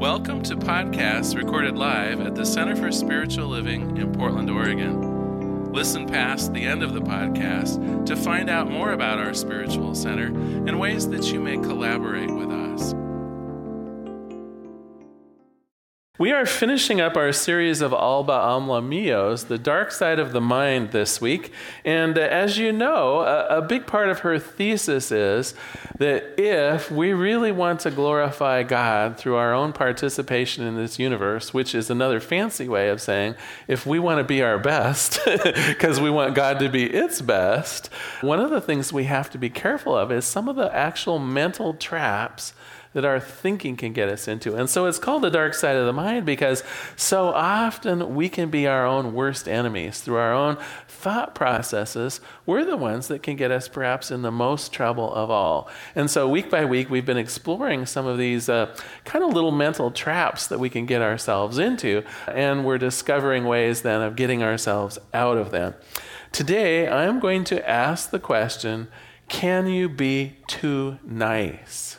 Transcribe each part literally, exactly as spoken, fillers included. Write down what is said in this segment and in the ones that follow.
Welcome to podcasts recorded live at the Center for Spiritual Living in Portland, Oregon. Listen past the end of the podcast to find out more about our spiritual center and ways that you may collaborate with us. We are finishing up our series of Alba Amla Mios, the dark side of the mind, this week. And uh, as you know, a, a big part of her thesis is that if we really want to glorify God through our own participation in this universe, which is another fancy way of saying if we want to be our best, because we want God to be its best, one of the things we have to be careful of is some of the actual mental traps that our thinking can get us into. And so it's called the dark side of the mind because so often we can be our own worst enemies. Through our own thought processes, we're the ones that can get us perhaps in the most trouble of all. And so week by week, we've been exploring some of these uh, kind of little mental traps that we can get ourselves into, and we're discovering ways then of getting ourselves out of them. Today, I'm going to ask the question, can you be too nice?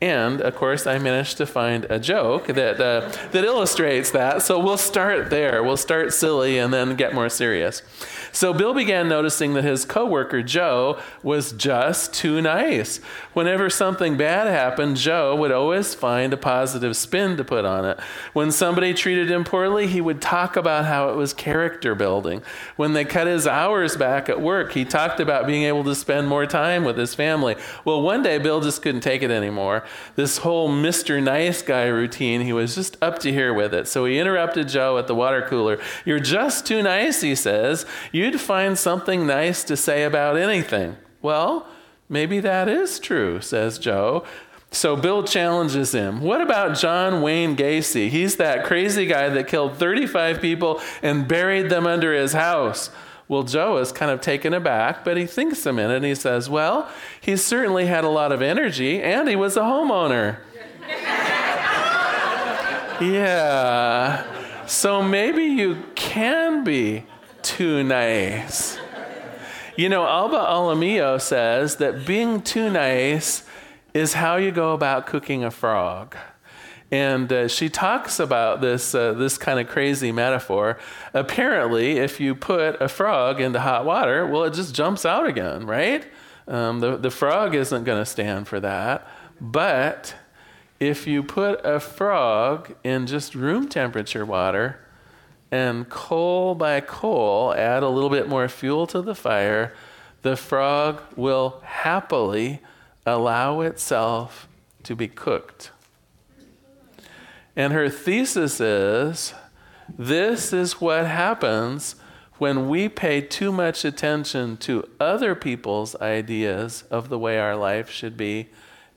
And, of course, I managed to find a joke that uh, that illustrates that. So we'll start there. We'll start silly and then get more serious. So Bill began noticing that his coworker, Joe, was just too nice. Whenever something bad happened, Joe would always find a positive spin to put on it. When somebody treated him poorly, he would talk about how it was character building. When they cut his hours back at work, he talked about being able to spend more time with his family. Well, one day, Bill just couldn't take it anymore. This whole Mister Nice Guy routine, he was just up to here with it. So he interrupted Joe at the water cooler. "You're just too nice," he says. "You'd find something nice to say about anything." "Well, maybe that is true," says Joe. So Bill challenges him. "What about John Wayne Gacy? He's that crazy guy that killed thirty-five people and buried them under his house." Well, Joe is kind of taken aback, but he thinks a minute and he says, "Well, he certainly had a lot of energy and he was a homeowner." Yeah, so maybe you can be too nice. You know, Alba Alamillo says that being too nice is how you go about cooking a frog. And uh, she talks about this uh, this kind of crazy metaphor. Apparently, if you put a frog into hot water, well, it just jumps out again, right? Um, the, the frog isn't going to stand for that. But if you put a frog in just room temperature water and coal by coal add a little bit more fuel to the fire, the frog will happily allow itself to be cooked. And her thesis is, this is what happens when we pay too much attention to other people's ideas of the way our life should be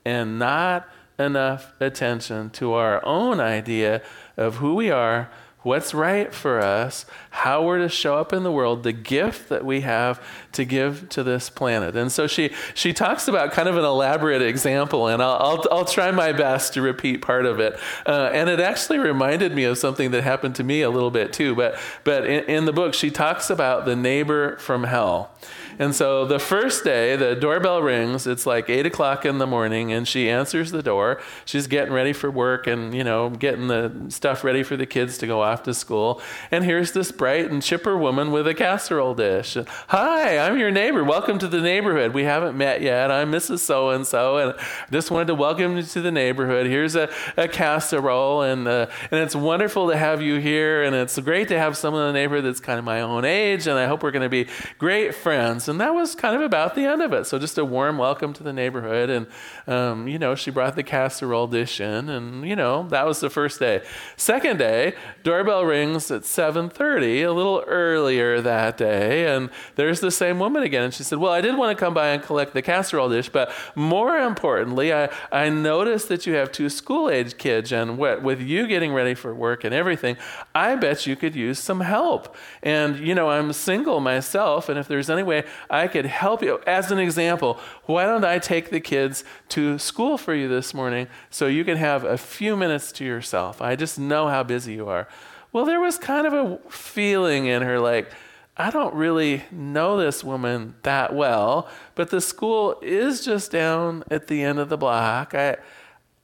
and not enough attention to our own idea of who we are, what's right for us, how we're to show up in the world, the gift that we have to give to this planet. And so she she talks about kind of an elaborate example, and I'll I'll, I'll try my best to repeat part of it. Uh, and it actually reminded me of something that happened to me a little bit too. But but in, in the book, she talks about the neighbor from hell. And so the first day, the doorbell rings. It's like eight o'clock in the morning, and she answers the door. She's getting ready for work and, you know, getting the stuff ready for the kids to go off to school. And here's this bright and chipper woman with a casserole dish. "Hi, I'm your neighbor. Welcome to the neighborhood. We haven't met yet. I'm Missus So-and-so, and I just wanted to welcome you to the neighborhood. Here's a, a casserole, and uh, and it's wonderful to have you here, and it's great to have someone in the neighborhood that's kind of my own age, and I hope we're going to be great friends." And that was kind of about the end of it. So just a warm welcome to the neighborhood. And, um, you know, she brought the casserole dish in. And, you know, that was the first day. Second day, doorbell rings at seven thirty, a little earlier that day. And there's the same woman again. And she said, "Well, I did want to come by and collect the casserole dish. But more importantly, I, I noticed that you have two school-age kids. And what, with you getting ready for work and everything, I bet you could use some help. And, you know, I'm single myself. And if there's any way I could help you. As an example, why don't I take the kids to school for you this morning so you can have a few minutes to yourself? I just know how busy you are." Well, there was kind of a feeling in her like, I don't really know this woman that well, but the school is just down at the end of the block. I,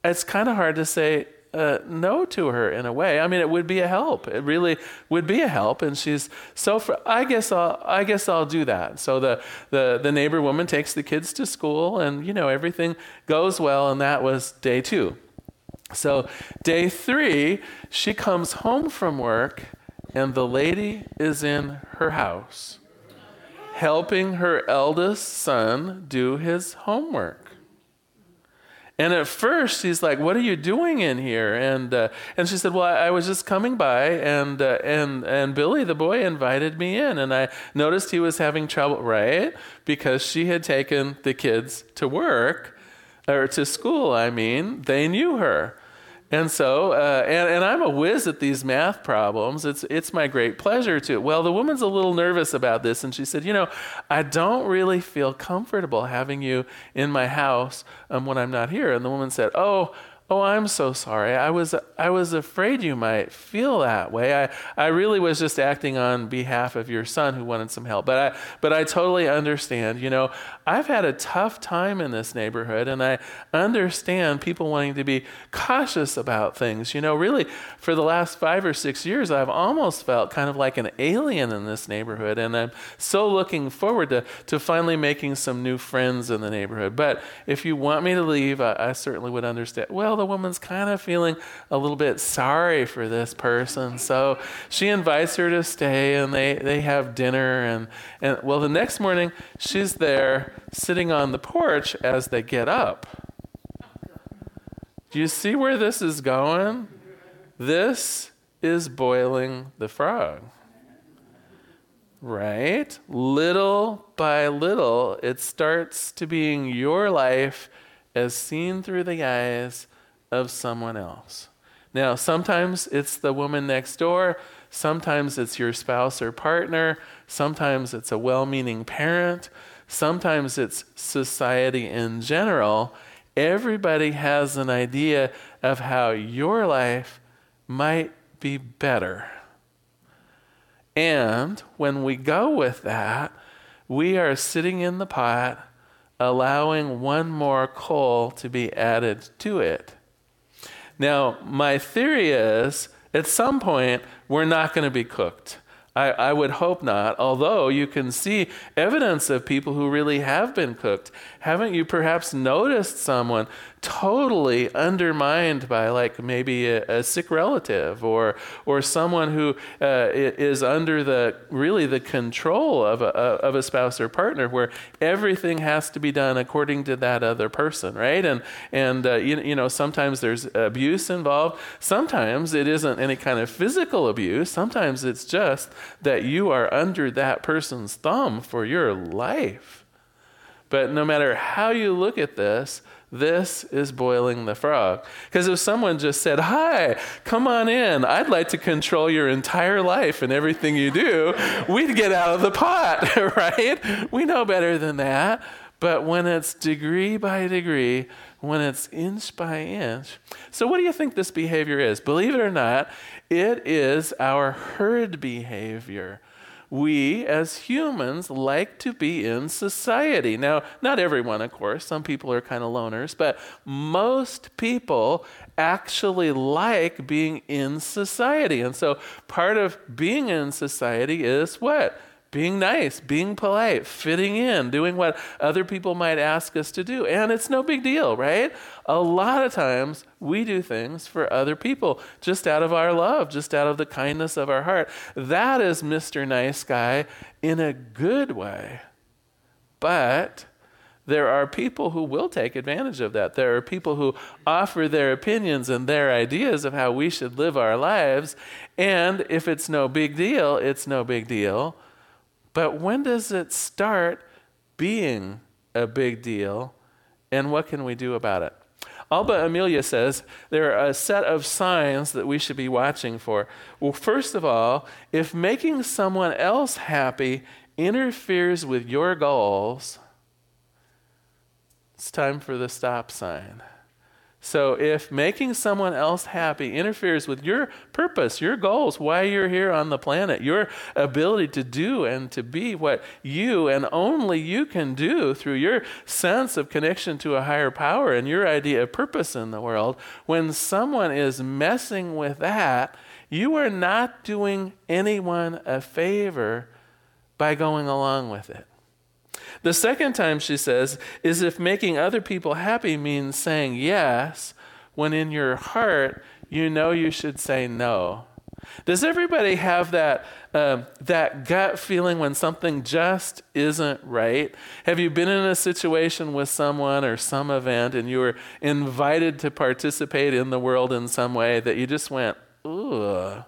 it's kind of hard to say uh, no to her in a way. I mean, it would be a help. It really would be a help. And she's so, fr- I guess I'll, I guess I'll do that. So the, the, the neighbor woman takes the kids to school and, you know, everything goes well. And that was day two. So day three, she comes home from work and the lady is in her house helping her eldest son do his homework. And at first, she's like, "What are you doing in here?" And uh, and she said, "Well, I, I was just coming by, and uh, and and Billy, the boy, invited me in, and I noticed he was having trouble, right? Because she had taken the kids to work, or to school. I mean, they knew her." And so, uh, and, and I'm a whiz at these math problems. It's it's my great pleasure to. Well, the woman's a little nervous about this, and she said, you know, I don't really feel comfortable having you in my house um, when I'm not here. And the woman said, oh, oh, I'm so sorry. I was I was afraid you might feel that way. I, I really was just acting on behalf of your son who wanted some help. But I but I totally understand. You know, I've had a tough time in this neighborhood, and I understand people wanting to be cautious about things. You know, really, for the last five or six years, I've almost felt kind of like an alien in this neighborhood, and I'm so looking forward to, to finally making some new friends in the neighborhood. But if you want me to leave, I, I certainly would understand. Well, the woman's kind of feeling a little bit sorry for this person, so she invites her to stay, and they, they have dinner, and, and well, the next morning, she's there sitting on the porch as they get up. Do you see where this is going? This is boiling the frog, right? Little by little, it starts to being your life as seen through the eyes of someone else. Now, sometimes it's the woman next door. Sometimes it's your spouse or partner. Sometimes it's a well-meaning parent. Sometimes it's society in general. Everybody has an idea of how your life might be better. And when we go with that, we are sitting in the pot, allowing one more coal to be added to it. Now, my theory is, at some point, we're not going to be cooked. I, I would hope not, although you can see evidence of people who really have been cooked. Haven't you perhaps noticed someone totally undermined by like maybe a, a sick relative or or someone who uh, is under the really the control of a, of a spouse or partner where everything has to be done according to that other person, right? And and uh, you, you know sometimes there's abuse involved. Sometimes it isn't any kind of physical abuse. Sometimes it's just that you are under that person's thumb for your life. But no matter how you look at this, this is boiling the frog. Because if someone just said, hi, come on in, I'd like to control your entire life and everything you do, we'd get out of the pot, right? We know better than that. But when it's degree by degree, when it's inch by inch. So what do you think this behavior is? Believe it or not, it is our herd behavior. We, as humans, like to be in society. Now, not everyone, of course. Some people are kind of loners, but most people actually like being in society. And so part of being in society is what? Being nice, being polite, fitting in, doing what other people might ask us to do. And it's no big deal, right? A lot of times we do things for other people just out of our love, just out of the kindness of our heart. That is Mister Nice Guy in a good way. But there are people who will take advantage of that. There are people who offer their opinions and their ideas of how we should live our lives. And if it's no big deal, it's no big deal. But when does it start being a big deal, and what can we do about it? Alba Alamillo says there are a set of signs that we should be watching for. Well, first of all, if making someone else happy interferes with your goals, it's time for the stop sign. So if making someone else happy interferes with your purpose, your goals, why you're here on the planet, your ability to do and to be what you and only you can do through your sense of connection to a higher power and your idea of purpose in the world, when someone is messing with that, you are not doing anyone a favor by going along with it. The second time, she says, is if making other people happy means saying yes, when in your heart, you know you should say no. Does everybody have that um, that gut feeling when something just isn't right? Have you been in a situation with someone or some event and you were invited to participate in the world in some way that you just went, ooh,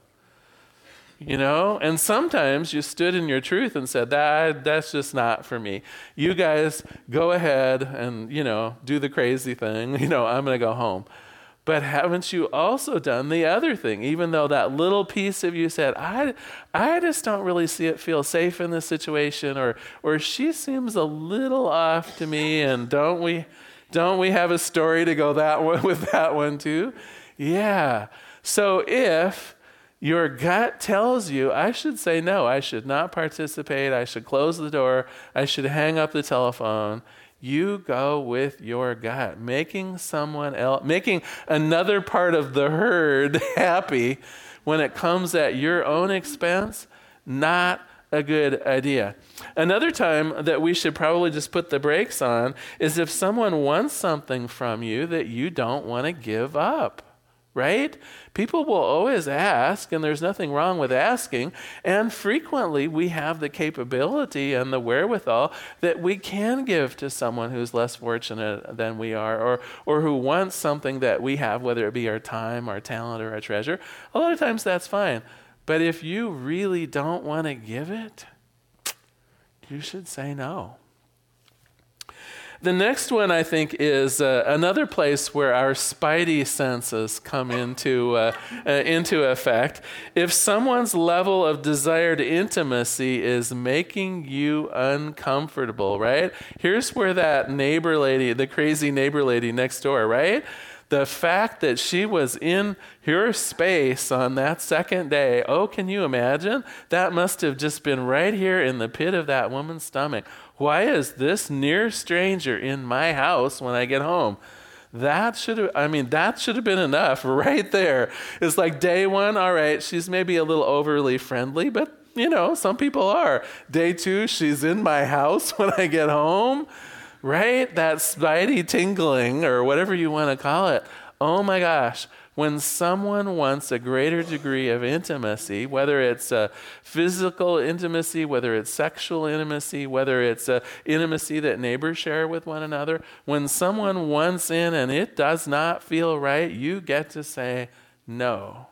you know? And sometimes you stood in your truth and said, that that's just not for me. You guys go ahead and, you know, do the crazy thing. You know, I'm going to go home. But haven't you also done the other thing? Even though that little piece of you said, I, I just don't really see it feel safe in this situation, or or she seems a little off to me, and don't we, don't we have a story to go that one with that one too? Yeah. So if your gut tells you, I should say no, I should not participate, I should close the door, I should hang up the telephone, you go with your gut. Making someone else, making another part of the herd happy when it comes at your own expense, not a good idea. Another time that we should probably just put the brakes on is if someone wants something from you that you don't want to give up. Right? People will always ask, and there's nothing wrong with asking. And frequently we have the capability and the wherewithal that we can give to someone who's less fortunate than we are, or or who wants something that we have, whether it be our time, our talent, or our treasure. A lot of times that's fine. But if you really don't want to give it, you should say no. The next one, I think, is uh, another place where our spidey senses come into uh, uh, into effect. If someone's level of desired intimacy is making you uncomfortable, right? Here's where that neighbor lady, the crazy neighbor lady next door, right? The fact that she was in your space on that second day, oh, can you imagine? That must have just been right here in the pit of that woman's stomach. Why is this near stranger in my house when I get home? That should have, I mean, that should have been enough right there. It's like day one, all right, she's maybe a little overly friendly, but, you know, some people are. Day two, she's in my house when I get home. Right? That spidey tingling or whatever you want to call it. Oh my gosh. When someone wants a greater degree of intimacy, whether it's uh, physical intimacy, whether it's sexual intimacy, whether it's uh, intimacy that neighbors share with one another, when someone wants in and it does not feel right, you get to say no.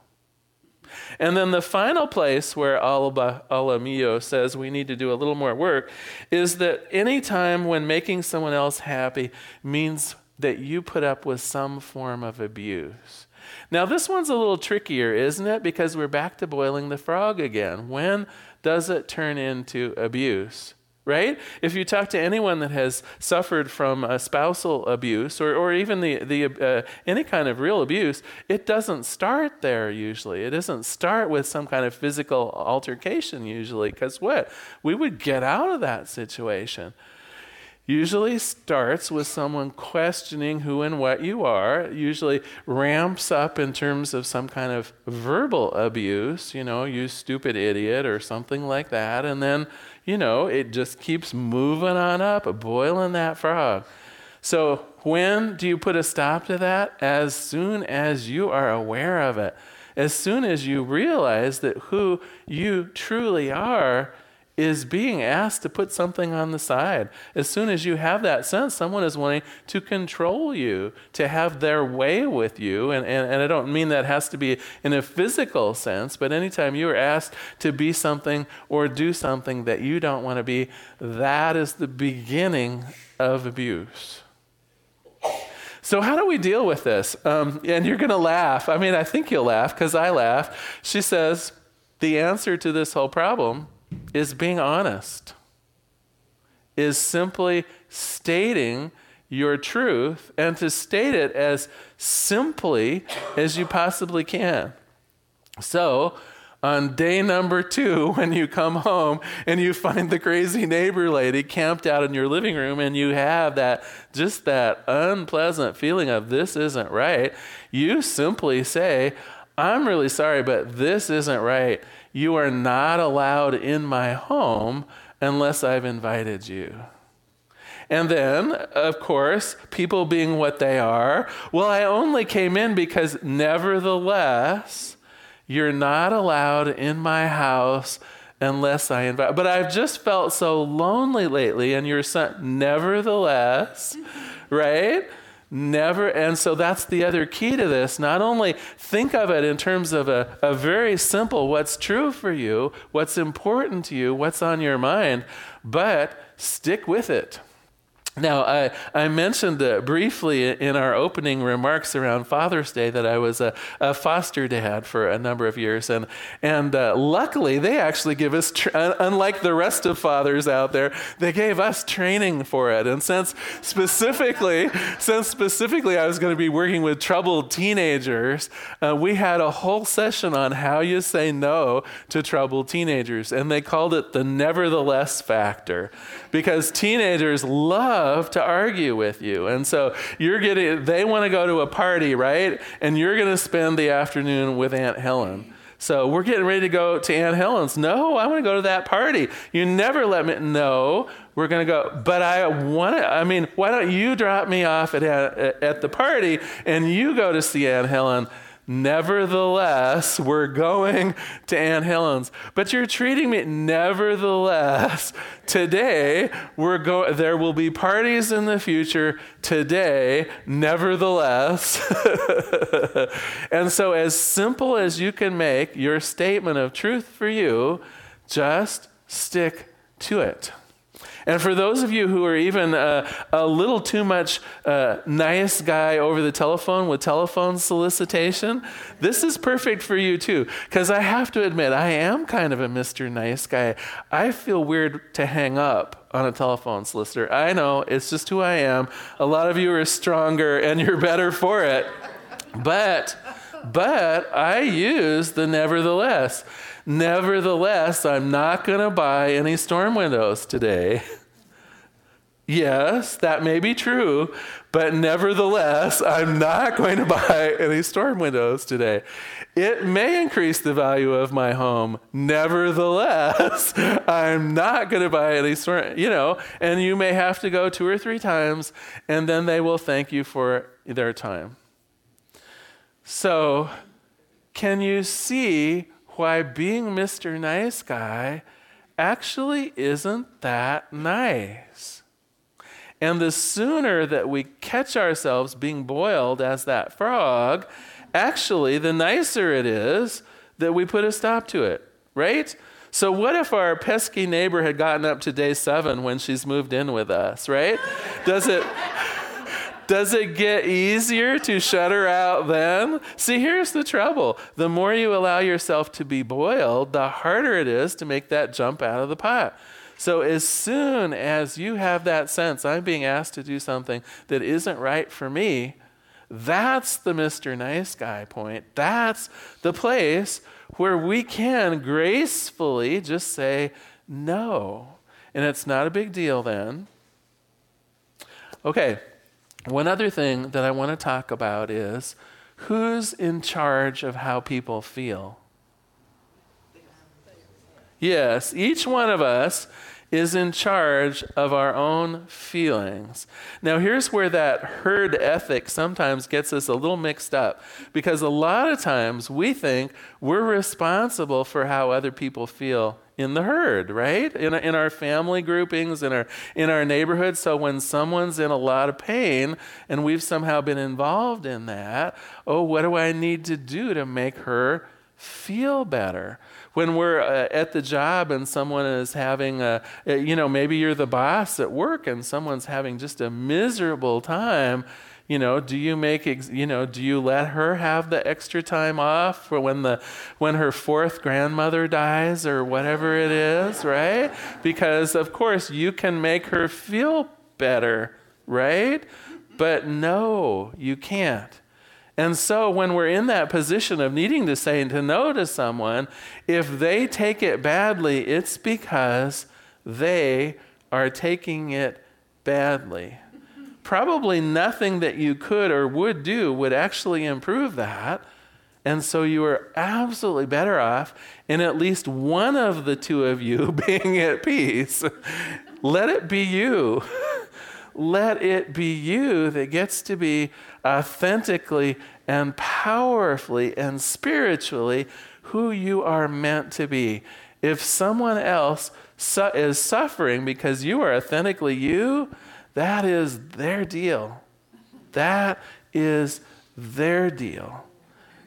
And then the final place where Alba Alamillo says we need to do a little more work is that any time when making someone else happy means that you put up with some form of abuse. Now this one's a little trickier, isn't it? Because we're back to boiling the frog again. When does it turn into abuse? Right? If you talk to anyone that has suffered from a spousal abuse or, or even the, the uh, any kind of real abuse, it doesn't start there usually. It doesn't start with some kind of physical altercation usually, because what? We would get out of that situation. Usually starts with someone questioning who and what you are. It usually ramps up in terms of some kind of verbal abuse, you know, you stupid idiot or something like that. And then, you know, it just keeps moving on up, boiling that frog. So when do you put a stop to that? As soon as you are aware of it. As soon as you realize that who you truly are is being asked to put something on the side. As soon as you have that sense, someone is wanting to control you, to have their way with you. And, and, and I don't mean that has to be in a physical sense, but anytime you are asked to be something or do something that you don't want to be, that is the beginning of abuse. So how do we deal with this? Um, and you're going to laugh. I mean, I think you'll laugh because I laugh. She says, the answer to this whole problem is being honest, is simply stating your truth and to state it as simply as you possibly can. So on day number two, when you come home and you find the crazy neighbor lady camped out in your living room and you have that, just that unpleasant feeling of this isn't right, you simply say, I'm really sorry, but this isn't right. You are not allowed in my home unless I've invited you. And then, of course, people being what they are, well, I only came in because nevertheless, you're not allowed in my house unless I invite. But I've just felt so lonely lately. And your son, nevertheless, right? Never. And so that's the other key to this. Not only think of it in terms of a, a very simple what's true for you, what's important to you, what's on your mind, but stick with it. Now, I, I mentioned uh, briefly in our opening remarks around Father's Day that I was a, a foster dad for a number of years. And and uh, luckily, they actually give us, tra- unlike the rest of fathers out there, they gave us training for it. And since specifically, since specifically I was going to be working with troubled teenagers, uh, we had a whole session on how you say no to troubled teenagers. And they called it the nevertheless factor, because teenagers love to argue with you. And so you're getting, they want to go to a party, right? And you're going to spend the afternoon with Aunt Helen. So we're getting ready to go to Aunt Helen's. No, I want to go to that party. You never let me know. We're going to go, but I want to, I mean, why don't you drop me off at, at, at the party and you go to see Aunt Helen? Nevertheless, we're going to Aunt Helen's, but you're treating me. Nevertheless, today we're going, there will be parties in the future today. Nevertheless. And so as simple as you can make your statement of truth for you, just stick to it. And for those of you who are even uh, a little too much uh, nice guy over the telephone with telephone solicitation, this is perfect for you too. Because I have to admit, I am kind of a Mister Nice Guy. I feel weird to hang up on a telephone solicitor. I know, it's just who I am. A lot of you are stronger and you're better for it. But, but I use the nevertheless. Nevertheless, I'm not going to buy any storm windows today. Yes, that may be true, but nevertheless, I'm not going to buy any storm windows today. It may increase the value of my home. Nevertheless, I'm not going to buy any storm, you know, and you may have to go two or three times, and then they will thank you for their time. So, can you see why being Mister Nice Guy actually isn't that nice? And the sooner that we catch ourselves being boiled as that frog, actually the nicer it is that we put a stop to it, right? So what if our pesky neighbor had gotten up to day seven when she's moved in with us, right? Does it... Does it get easier to shut her out then? See, here's the trouble. The more you allow yourself to be boiled, the harder it is to make that jump out of the pot. So as soon as you have that sense, I'm being asked to do something that isn't right for me, that's the Mister Nice Guy point. That's the place where we can gracefully just say no. And it's not a big deal then. Okay. One other thing that I want to talk about is who's in charge of how people feel? Yes, each one of us is in charge of our own feelings. Now, here's where that herd ethic sometimes gets us a little mixed up, because a lot of times we think we're responsible for how other people feel in the herd, right? In, in our family groupings, in our in our neighborhood. So when someone's in a lot of pain and we've somehow been involved in that, oh, what do I need to do to make her feel better? When we're uh, at the job and someone is having a, you know, maybe you're the boss at work and someone's having just a miserable time. You know, do you make, you know, do you let her have the extra time off for when the, when her fourth grandmother dies or whatever it is, right? Because of course you can make her feel better right? But no, you can't. And so when we're in that position of needing to say to no to someone, if they take it badly, it's because they are taking it badly. Probably nothing that you could or would do would actually improve that. And so you are absolutely better off in at least one of the two of you being at peace. Let it be you. Let it be you that gets to be authentically and powerfully and spiritually who you are meant to be. If someone else su- is suffering because you are authentically you, that is their deal. That is their deal.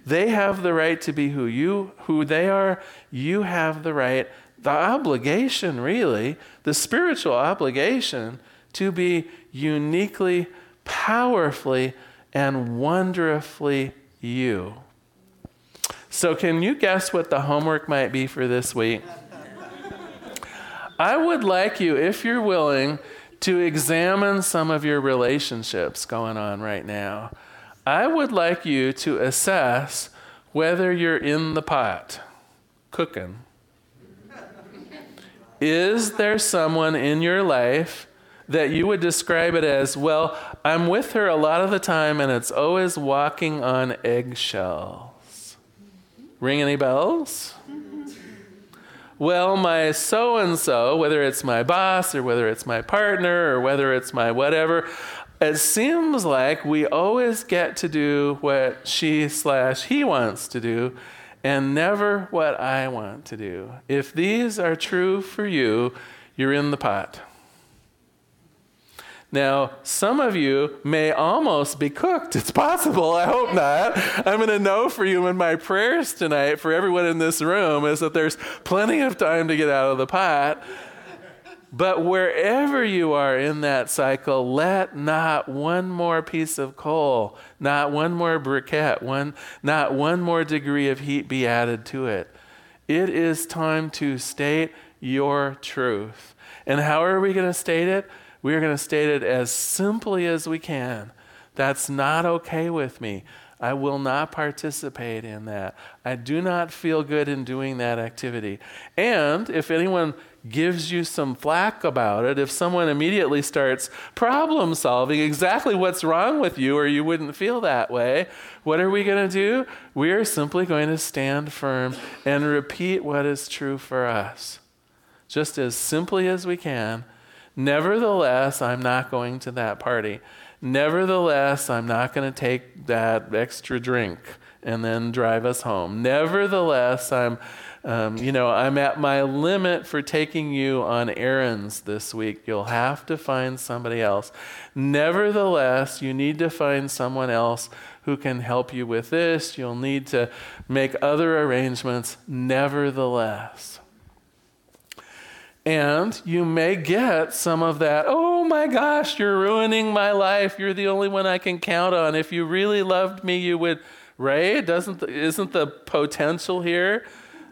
They have the right to be who you, who they are. You have the right, the obligation really, the spiritual obligation to be uniquely, powerfully, and wonderfully you. So can you guess what the homework might be for this week? I would like you, if you're willing, to examine some of your relationships going on right now. I would like you to assess whether you're in the pot, cooking. Is there someone in your life that you would describe it as, well, I'm with her a lot of the time and it's always walking on eggshells? Ring any bells? Well, my so-and-so, whether it's my boss or whether it's my partner or whether it's my whatever, it seems like we always get to do what she slash he wants to do and never what I want to do. If these are true for you, you're in the pot. Now, some of you may almost be cooked. It's possible. I hope not. I'm going to know for you in my prayers tonight for everyone in this room is that there's plenty of time to get out of the pot. But wherever you are in that cycle, let not one more piece of coal, not one more briquette, one, not one more degree of heat be added to it. It is time to state your truth. And how are we going to state it? We are going to state it as simply as we can. That's not okay with me. I will not participate in that. I do not feel good in doing that activity. And if anyone gives you some flack about it, if someone immediately starts problem solving exactly what's wrong with you or you wouldn't feel that way, what are we going to do? We are simply going to stand firm and repeat what is true for us. Just as simply as we can. Nevertheless, I'm not going to that party. Nevertheless, I'm not going to take that extra drink and then drive us home. Nevertheless, I'm, um, you know, I'm at my limit for taking you on errands this week. You'll have to find somebody else. Nevertheless, you need to find someone else who can help you with this. You'll need to make other arrangements. Nevertheless. And you may get some of that, oh my gosh, you're ruining my life. You're the only one I can count on. If you really loved me, you would, right? Doesn't, isn't the potential here?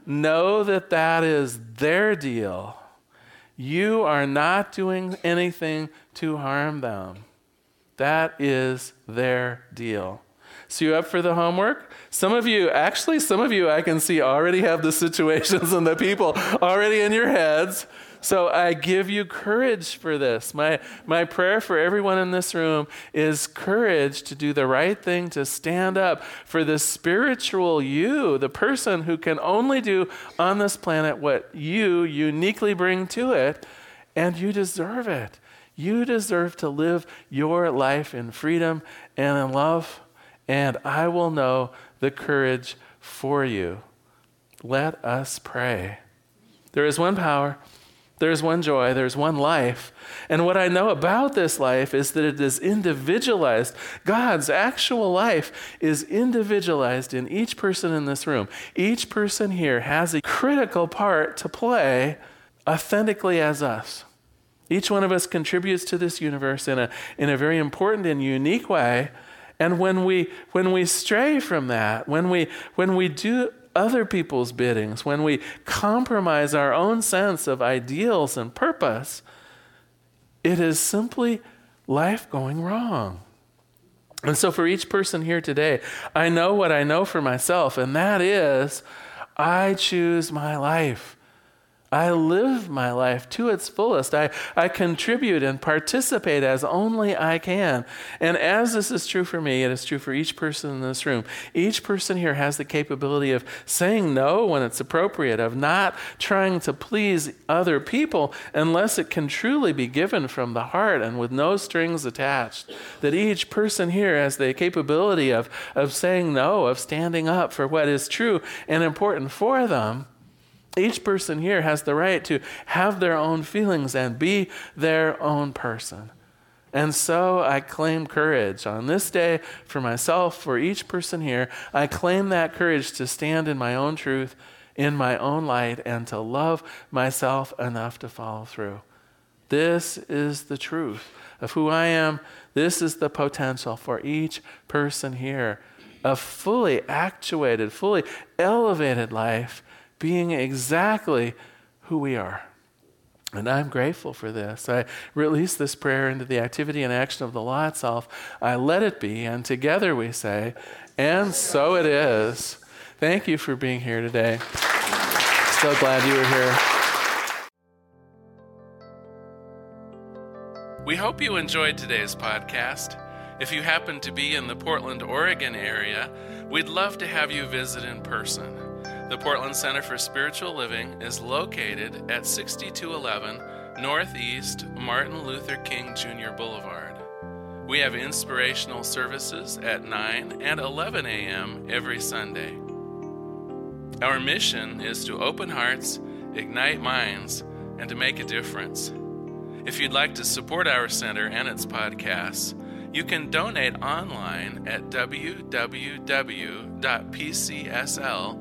Know that that is their deal. You are not doing anything to harm them. That is their deal. So you up for the homework? Some of you, actually, some of you I can see already have the situations and the people already in your heads. So I give you courage for this. My my prayer for everyone in this room is courage to do the right thing, to stand up for the spiritual you, the person who can only do on this planet what you uniquely bring to it, and you deserve it. You deserve to live your life in freedom and in love. And I will know the courage for you. Let us pray. There is one power. There is one joy. There is one life. And what I know about this life is that it is individualized. God's actual life is individualized in each person in this room. Each person here has a critical part to play authentically as us. Each one of us contributes to this universe in a, in a very important and unique way. And when we when we stray from that, when we when we do other people's biddings, when we compromise our own sense of ideals and purpose, it is simply life going wrong. And so for each person here today, I know what I know for myself, and that is I choose my life. I live my life to its fullest. I, I contribute and participate as only I can. And as this is true for me, it is true for each person in this room. Each person here has the capability of saying no when it's appropriate, of not trying to please other people unless it can truly be given from the heart and with no strings attached. That each person here has the capability of, of saying no, of standing up for what is true and important for them. Each person here has the right to have their own feelings and be their own person. And so I claim courage on this day for myself, for each person here. I claim that courage to stand in my own truth, in my own light, and to love myself enough to follow through. This is the truth of who I am. This is the potential for each person here. A fully actuated, fully elevated life, being exactly who we are. And I'm grateful for this. I release this prayer into the activity and action of the law itself. I let it be, and together we say, and so it is. Thank you for being here today. So glad you were here. We hope you enjoyed today's podcast. If you happen to be in the Portland, Oregon area, we'd love to have you visit in person. The Portland Center for Spiritual Living is located at sixty-two eleven Northeast Martin Luther King Junior Boulevard. We have inspirational services at nine and eleven a.m. every Sunday. Our mission is to open hearts, ignite minds, and to make a difference. If you'd like to support our center and its podcasts, you can donate online at w w w dot p c s l